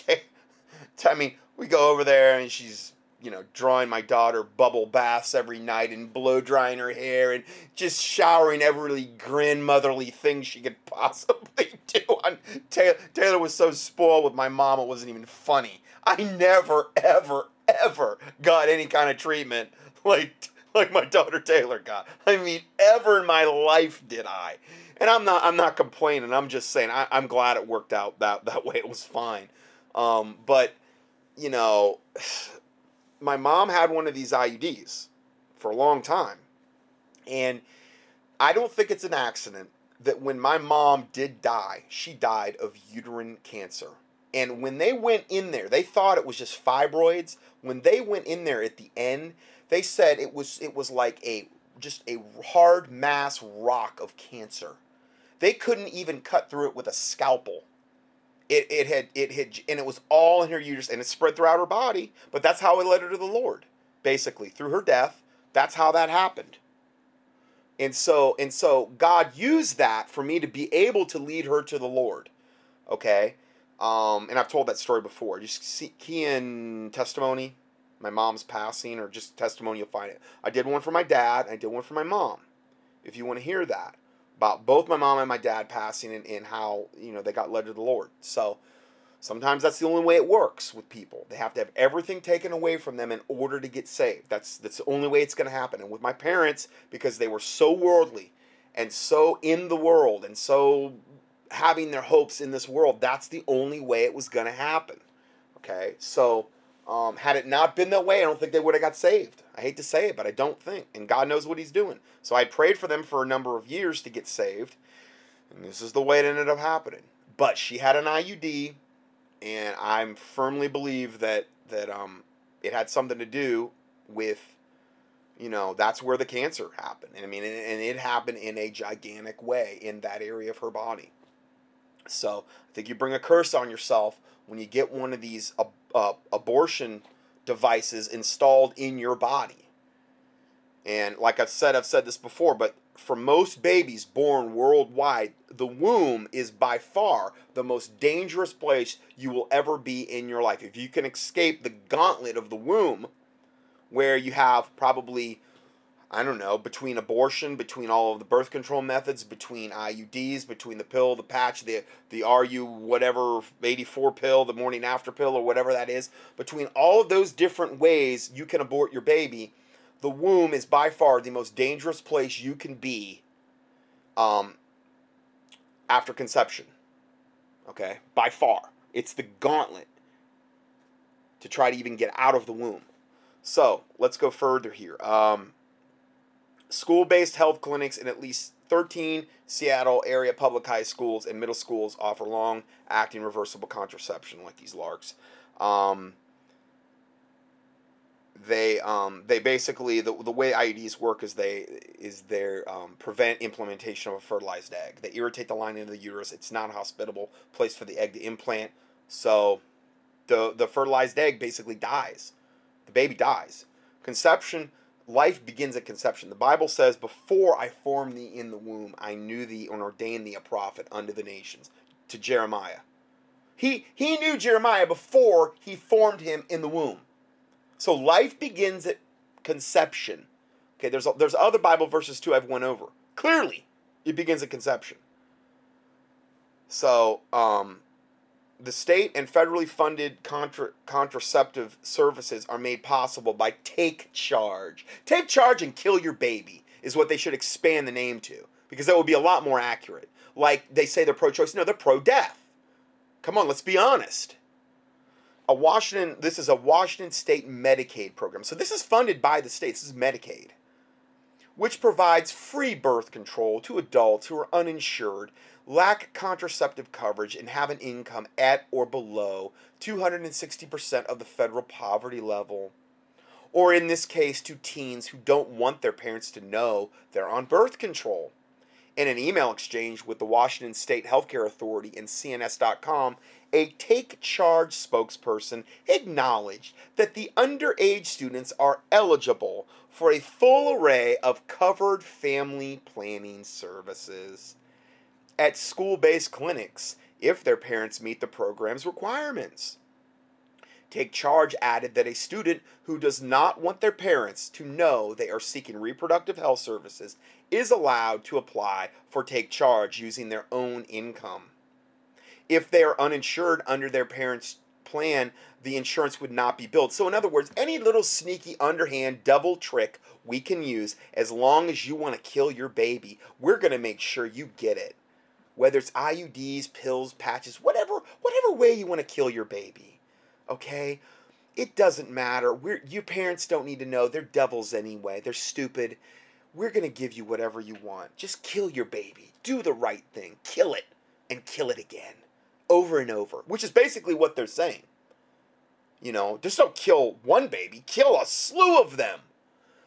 I mean, we go over there and she's, you know, drawing my daughter bubble baths every night and blow-drying her hair and just showering every grandmotherly thing she could possibly do on Taylor. Taylor was so spoiled with my mom, it wasn't even funny. I never, ever, ever got any kind of treatment like my daughter Taylor got. I mean, ever in my life did I. And I'm not complaining. I'm just saying I'm glad it worked out that way. It was fine. But, you know, my mom had one of these IUDs for a long time. And I don't think it's an accident that when my mom did die, she died of uterine cancer. And when they went in there, they thought it was just fibroids. When they went in there at the end, they said it was like just a hard mass rock of cancer. They couldn't even cut through it with a scalpel. It had and it was all in her uterus and it spread throughout her body. But that's how it led her to the Lord, basically through her death. That's how that happened. And so God used that for me to be able to lead her to the Lord. Okay. And I've told that story before. Just key in testimony, my mom's passing, or just testimony, you'll find it. I did one for my dad, I did one for my mom, if you want to hear that, about both my mom and my dad passing and how, you know, they got led to the Lord. So sometimes that's the only way it works with people. They have to have everything taken away from them in order to get saved. That's the only way it's going to happen. And with my parents, because they were so worldly and so in the world and so... having their hopes in this world, that's the only way it was going to happen. Okay, so had it not been that way, I don't think they would have got saved. I hate to say it, but I don't think. And God knows what he's doing. So I prayed for them for a number of years to get saved. And this is the way it ended up happening. But she had an IUD, and I firmly believe that it had something to do with, you know, that's where the cancer happened. And I mean, and it happened in a gigantic way in that area of her body. So I think you bring a curse on yourself when you get one of these abortion devices installed in your body. And like I've said this before, but for most babies born worldwide, the womb is by far the most dangerous place you will ever be in your life. If you can escape the gauntlet of the womb, where you have probably... I don't know, between abortion, between all of the birth control methods, between IUDs, between the pill, the patch, the RU whatever 84 pill, the morning after pill or whatever that is, between all of those different ways you can abort your baby, the womb is by far the most dangerous place you can be after conception. Okay? By far. It's the gauntlet to try to even get out of the womb. So, let's go further here. School-based health clinics in at least 13 Seattle area public high schools and middle schools offer long-acting reversible contraception like these LARCs. They basically, the way IUDs work is they prevent implantation of a fertilized egg. They irritate the lining of the uterus. It's not a hospitable place for the egg to implant. So the fertilized egg basically dies. The baby dies. Conception, life begins at conception. The Bible says, "Before I formed thee in the womb, I knew thee and ordained thee a prophet unto the nations," to Jeremiah. He knew Jeremiah before he formed him in the womb. So life begins at conception. Okay, there's other Bible verses too I've went over. Clearly, it begins at conception. So, the state and federally funded contraceptive services are made possible by Take Charge. Take Charge and Kill Your Baby is what they should expand the name to, because that would be a lot more accurate. Like, they say they're pro-choice. No, they're pro-death. Come on, let's be honest. This is a Washington state Medicaid program. So this is funded by the state. This is Medicaid, which provides free birth control to adults who are uninsured, lack contraceptive coverage, and have an income at or below 260% of the federal poverty level, or in this case, to teens who don't want their parents to know they're on birth control. In an email exchange with the Washington State Healthcare Authority and CNS.com, a Take Charge spokesperson acknowledged that the underage students are eligible for a full array of covered family planning services at school-based clinics if their parents meet the program's requirements. Take Charge added that a student who does not want their parents to know they are seeking reproductive health services is allowed to apply for Take Charge using their own income. If they are uninsured under their parents' plan, the insurance would not be billed. So in other words, any little sneaky, underhand, double trick we can use, as long as you want to kill your baby, we're going to make sure you get it. Whether it's IUDs, pills, patches, whatever way you want to kill your baby, okay? It doesn't matter. Your parents don't need to know. They're devils anyway. They're stupid. We're going to give you whatever you want. Just kill your baby. Do the right thing. Kill it, and kill it again, over and over, which is basically what they're saying. You know, just don't kill one baby. Kill a slew of them.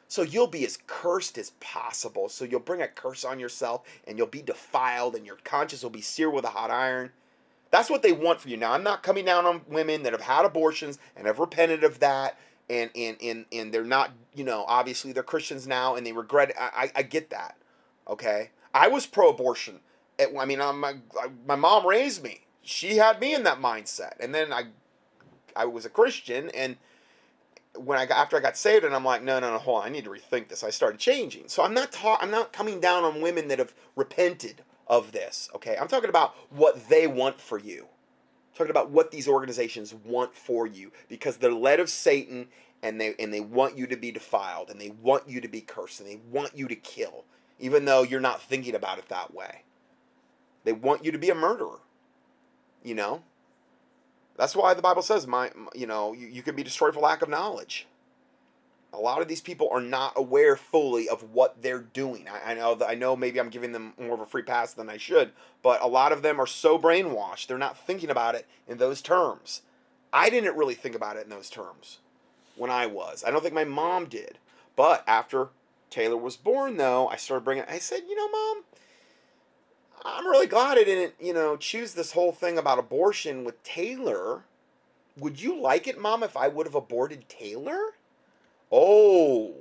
So you'll be as cursed as possible. So you'll bring a curse on yourself, and you'll be defiled, and your conscience will be seared with a hot iron. That's what they want for you. Now, I'm not coming down on women that have had abortions and have repented of that, and they're not, you know, obviously they're Christians now, and they regret it. I get that, okay? I was pro-abortion. My mom raised me. She had me in that mindset. And then I was a Christian, and after I got saved, and I'm like, no, hold on, I need to rethink this. I started changing. So I'm not coming down on women that have repented of this, okay? I'm talking about what they want for you. I'm talking about what these organizations want for you, because they're led of Satan, and they want you to be defiled, and they want you to be cursed, and they want you to kill, even though you're not thinking about it that way. They want you to be a murderer, you know? That's why the Bible says, you can be destroyed for lack of knowledge. A lot of these people are not aware fully of what they're doing. I know maybe I'm giving them more of a free pass than I should, but a lot of them are so brainwashed, they're not thinking about it in those terms. I didn't really think about it in those terms when I was. I don't think my mom did. But after Taylor was born, though, I said, you know, Mom, I'm really glad I didn't, choose this whole thing about abortion with Taylor. Would you like it, Mom, if I would have aborted Taylor? Oh.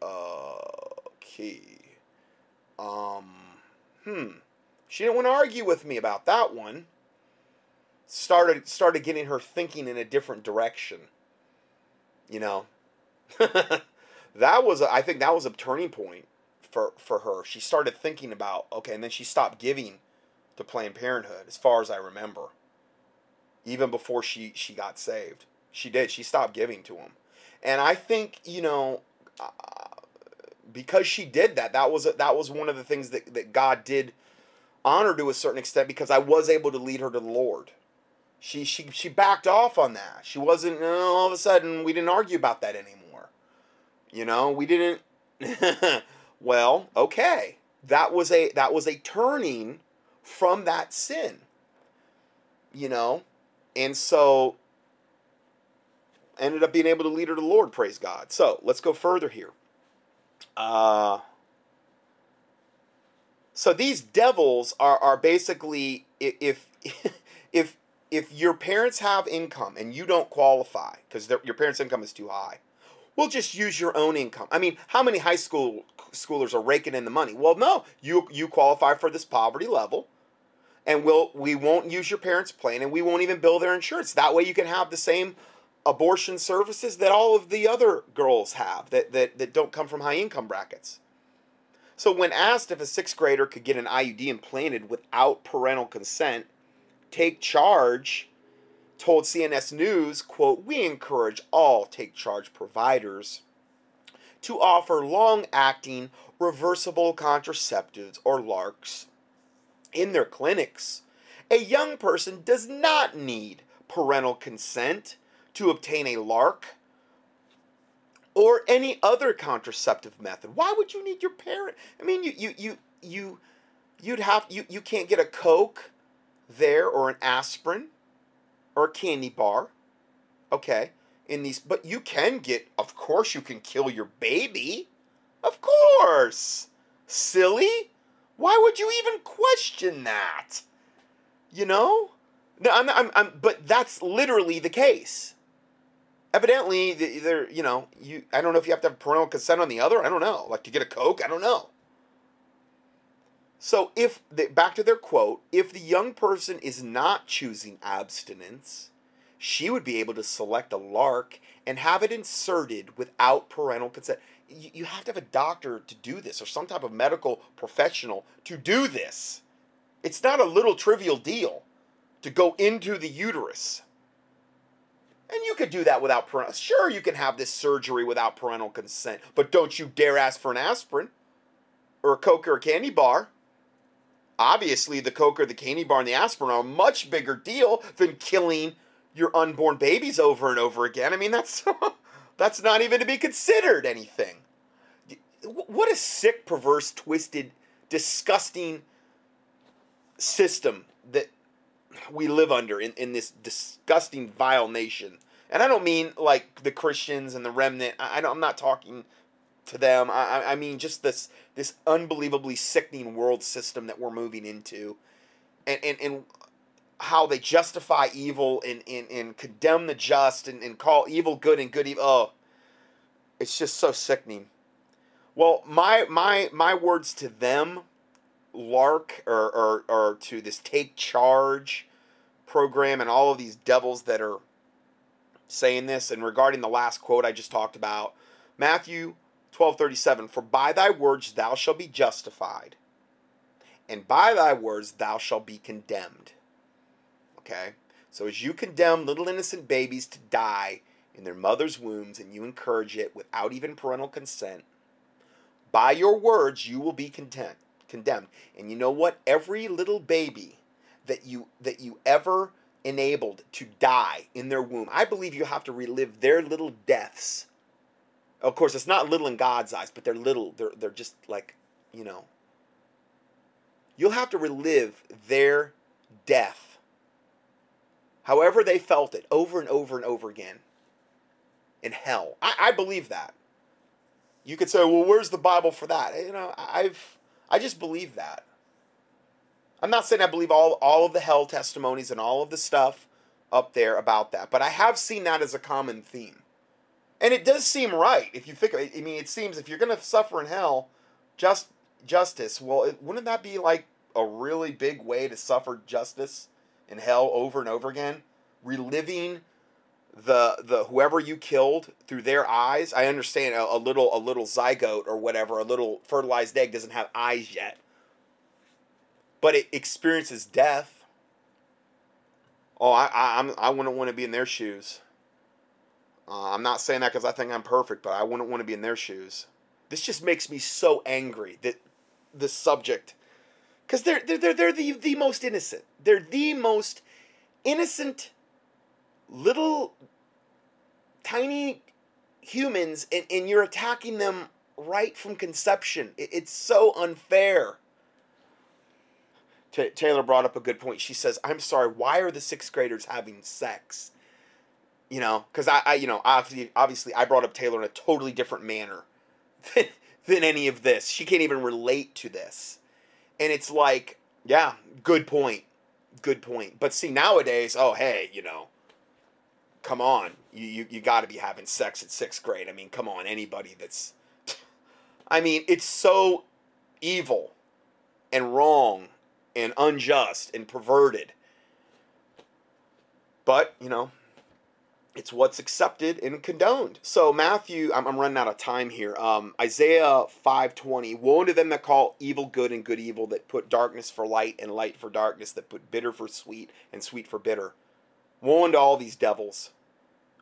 Okay. She didn't want to argue with me about that one. Started getting her thinking in a different direction. You know? I think that was a turning point. For her, she started thinking about, okay, and then she stopped giving to Planned Parenthood, as far as I remember. Even before she got saved. She stopped giving to them. And I think, you know, because she did that, that was one of the things that God did honor to a certain extent, because I was able to lead her to the Lord. She backed off on that. She wasn't, all of a sudden, we didn't argue about that anymore. You know, we didn't, well, okay. That was a turning from that sin, you know? And so ended up being able to lead her to the Lord, praise God. So let's go further here. So these devils are basically, if your parents have income and you don't qualify because your parents' income is too high, we'll just use your own income. I mean, how many high schoolers are raking in the money? Well, no, you qualify for this poverty level, and we won't use your parents' plan, and we won't even bill their insurance. That way you can have the same abortion services that all of the other girls have that don't come from high income brackets. So when asked if a 6th grader could get an IUD implanted without parental consent, Take Charge told CNS News, quote, "We encourage all Take Charge providers to offer long-acting, reversible contraceptives or LARCs in their clinics. A young person does not need parental consent to obtain a LARC or any other contraceptive method." Why would you need your parent? I mean, you can't get a Coke there or an aspirin or a candy bar, okay? But you can get. Of course, you can kill your baby. Of course, silly. Why would you even question that? You know? No, but that's literally the case. Evidently, I don't know if you have to have parental consent on the other. I don't know. Like, to get a Coke? I don't know. So back to their quote, if the young person is not choosing abstinence, she would be able to select a LARC and have it inserted without parental consent. You have to have a doctor to do this, or some type of medical professional to do this. It's not a little trivial deal to go into the uterus. And you could do that without parental. Sure, you can have this surgery without parental consent, but don't you dare ask for an aspirin or a Coke or a candy bar. Obviously, the Coke or the candy bar and the aspirin are a much bigger deal than killing your unborn babies over and over again. I mean, that's not even to be considered anything. What a sick, perverse, twisted, disgusting system that we live under in this disgusting, vile nation. And I don't mean like the Christians and the remnant. I'm not talking to them. I mean just this unbelievably sickening world system that we're moving into, and how they justify evil and condemn the just and call evil good and good evil. Oh, it's just so sickening. Well, my words to them, LARC, or to this Take Charge program and all of these devils that are saying this, and regarding the last quote I just talked about, Matthew 12:37, "For by thy words thou shalt be justified, and by thy words thou shalt be condemned." Okay? So as you condemn little innocent babies to die in their mother's wombs, and you encourage it without even parental consent, by your words you will be condemned. And you know what? Every little baby that you ever enabled to die in their womb, I believe you have to relive their little deaths. Of course, it's not little in God's eyes, but they're little. They're just like, you know. You'll have to relive their death, however they felt it, over and over and over again in hell. I believe that. You could say, well, where's the Bible for that? You know, I just believe that. I'm not saying I believe all of the hell testimonies and all of the stuff up there about that, but I have seen that as a common theme. And it does seem right if you think of it. I mean, it seems if you're going to suffer in hell, justice, well, wouldn't that be like a really big way to suffer justice in hell over and over again? Reliving the whoever you killed through their eyes. I understand a little zygote or whatever, a little fertilized egg doesn't have eyes yet, but it experiences death. Oh, I wouldn't want to be in their shoes. I'm not saying that because I think I'm perfect, but I wouldn't want to be in their shoes. This just makes me so angry that the subject, because they're the most innocent. They're the most innocent little tiny humans, and you're attacking them right from conception. It's so unfair. Taylor brought up a good point. She says, "I'm sorry, why are the sixth graders having sex?" You know, because obviously I brought up Taylor in a totally different manner than any of this. She can't even relate to this. And it's like, yeah, good point. But see, nowadays, oh, hey, you know, come on, you got to be having sex at sixth grade. I mean, come on, anybody that's, I mean, it's so evil and wrong and unjust and perverted. But, you know, it's what's accepted and condoned. So Matthew, I'm running out of time here. Isaiah 5:20, woe unto them that call evil good and good evil, that put darkness for light and light for darkness, that put bitter for sweet and sweet for bitter. Woe unto all these devils.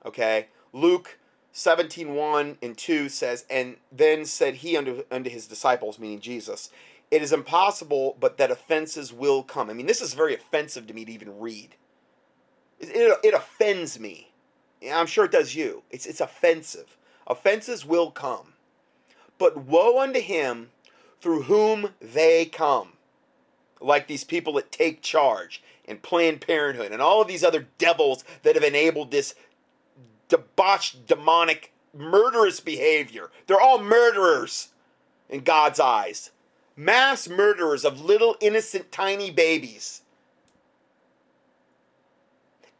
Okay? Luke 17:1 and 2 says, and then said he unto his disciples, meaning Jesus, it is impossible but that offenses will come. I mean, this is very offensive to me to even read. It offends me. I'm sure it does you. It's offensive. Offenses will come. But woe unto him through whom they come. Like these people that Take Charge and Planned Parenthood and all of these other devils that have enabled this debauched, demonic, murderous behavior. They're all murderers in God's eyes. Mass murderers of little, innocent, tiny babies.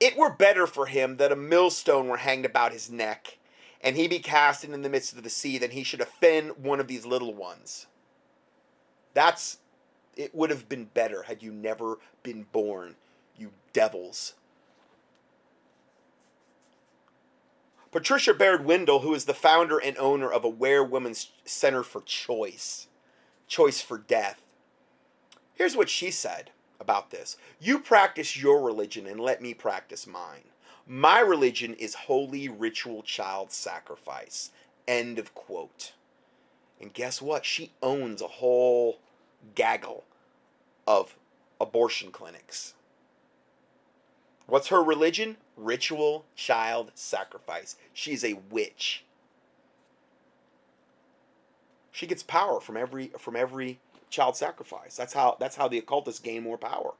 It were better for him that a millstone were hanged about his neck, and he be cast in the midst of the sea, than he should offend one of these little ones. It would have been better had you never been born, you devils. Patricia Baird Wendell, who is the founder and owner of Aware Women's Center for Choice for Death. Here's what she said about this. You practice your religion and let me practice mine. My religion is holy ritual child sacrifice. End of quote. And guess what? She owns a whole gaggle of abortion clinics. What's her religion? Ritual child sacrifice. She's a witch. She gets power from every child sacrifice. That's how the occultists gain more power.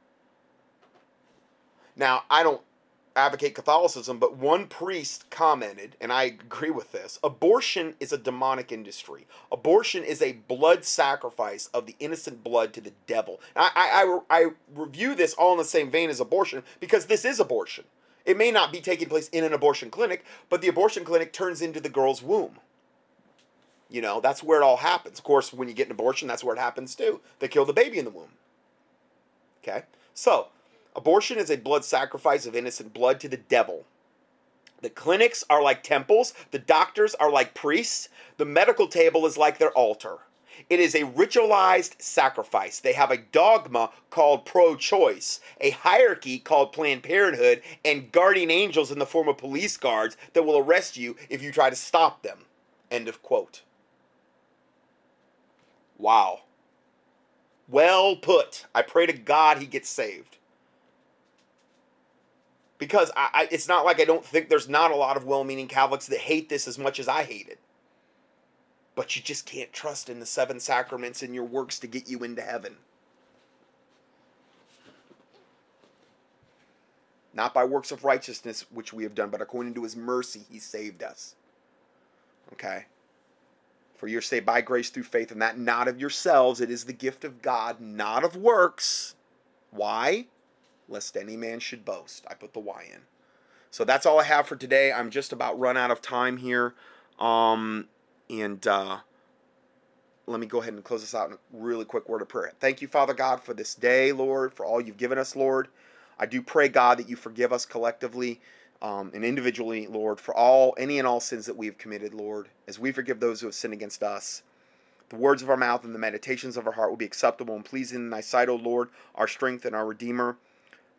Now, I don't advocate Catholicism, but one priest commented, and I agree with this, abortion is a demonic industry. Abortion is a blood sacrifice of the innocent blood to the devil. I review this all in the same vein as abortion, because this is abortion. It may not be taking place in an abortion clinic, but the abortion clinic turns into the girl's womb. You know, that's where it all happens. Of course, when you get an abortion, that's where it happens too. They kill the baby in the womb. Okay? So, abortion is a blood sacrifice of innocent blood to the devil. The clinics are like temples. The doctors are like priests. The medical table is like their altar. It is a ritualized sacrifice. They have a dogma called pro-choice, a hierarchy called Planned Parenthood, and guardian angels in the form of police guards that will arrest you if you try to stop them. End of quote. Wow. Well put. I pray to God he gets saved. Because it's not like I don't think there's not a lot of well-meaning Catholics that hate this as much as I hate it. But you just can't trust in the seven sacraments and your works to get you into heaven. Not by works of righteousness, which we have done, but according to his mercy, he saved us. Okay? For you're saved by grace through faith, and that not of yourselves. It is the gift of God, not of works. Why? Lest any man should boast. I put the Y in. So that's all I have for today. I'm just about run out of time here. Let me go ahead and close this out in a really quick word of prayer. Thank you, Father God, for this day, Lord, for all you've given us, Lord. I do pray, God, that you forgive us collectively and individually, Lord, for any and all sins that we've committed, Lord, as we forgive those who have sinned against us. The words of our mouth and the meditations of our heart will be acceptable and pleasing in thy sight, O Lord, our strength and our Redeemer.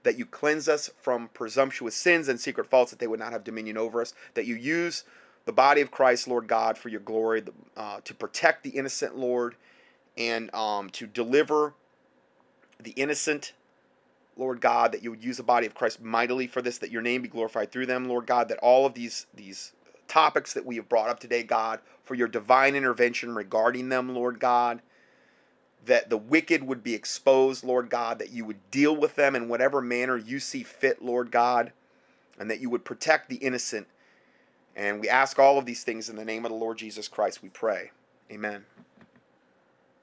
that you cleanse us from presumptuous sins and secret faults, that they would not have dominion over us, that you use the body of Christ, Lord God, for your glory, to protect the innocent, Lord, and to deliver the innocent, Lord God, that you would use the body of Christ mightily for this, that your name be glorified through them, Lord God, that all of these topics that we have brought up today, God, for your divine intervention regarding them, Lord God, that the wicked would be exposed, Lord God, that you would deal with them in whatever manner you see fit, Lord God, and that you would protect the innocent. And we ask all of these things in the name of the Lord Jesus Christ, we pray. Amen.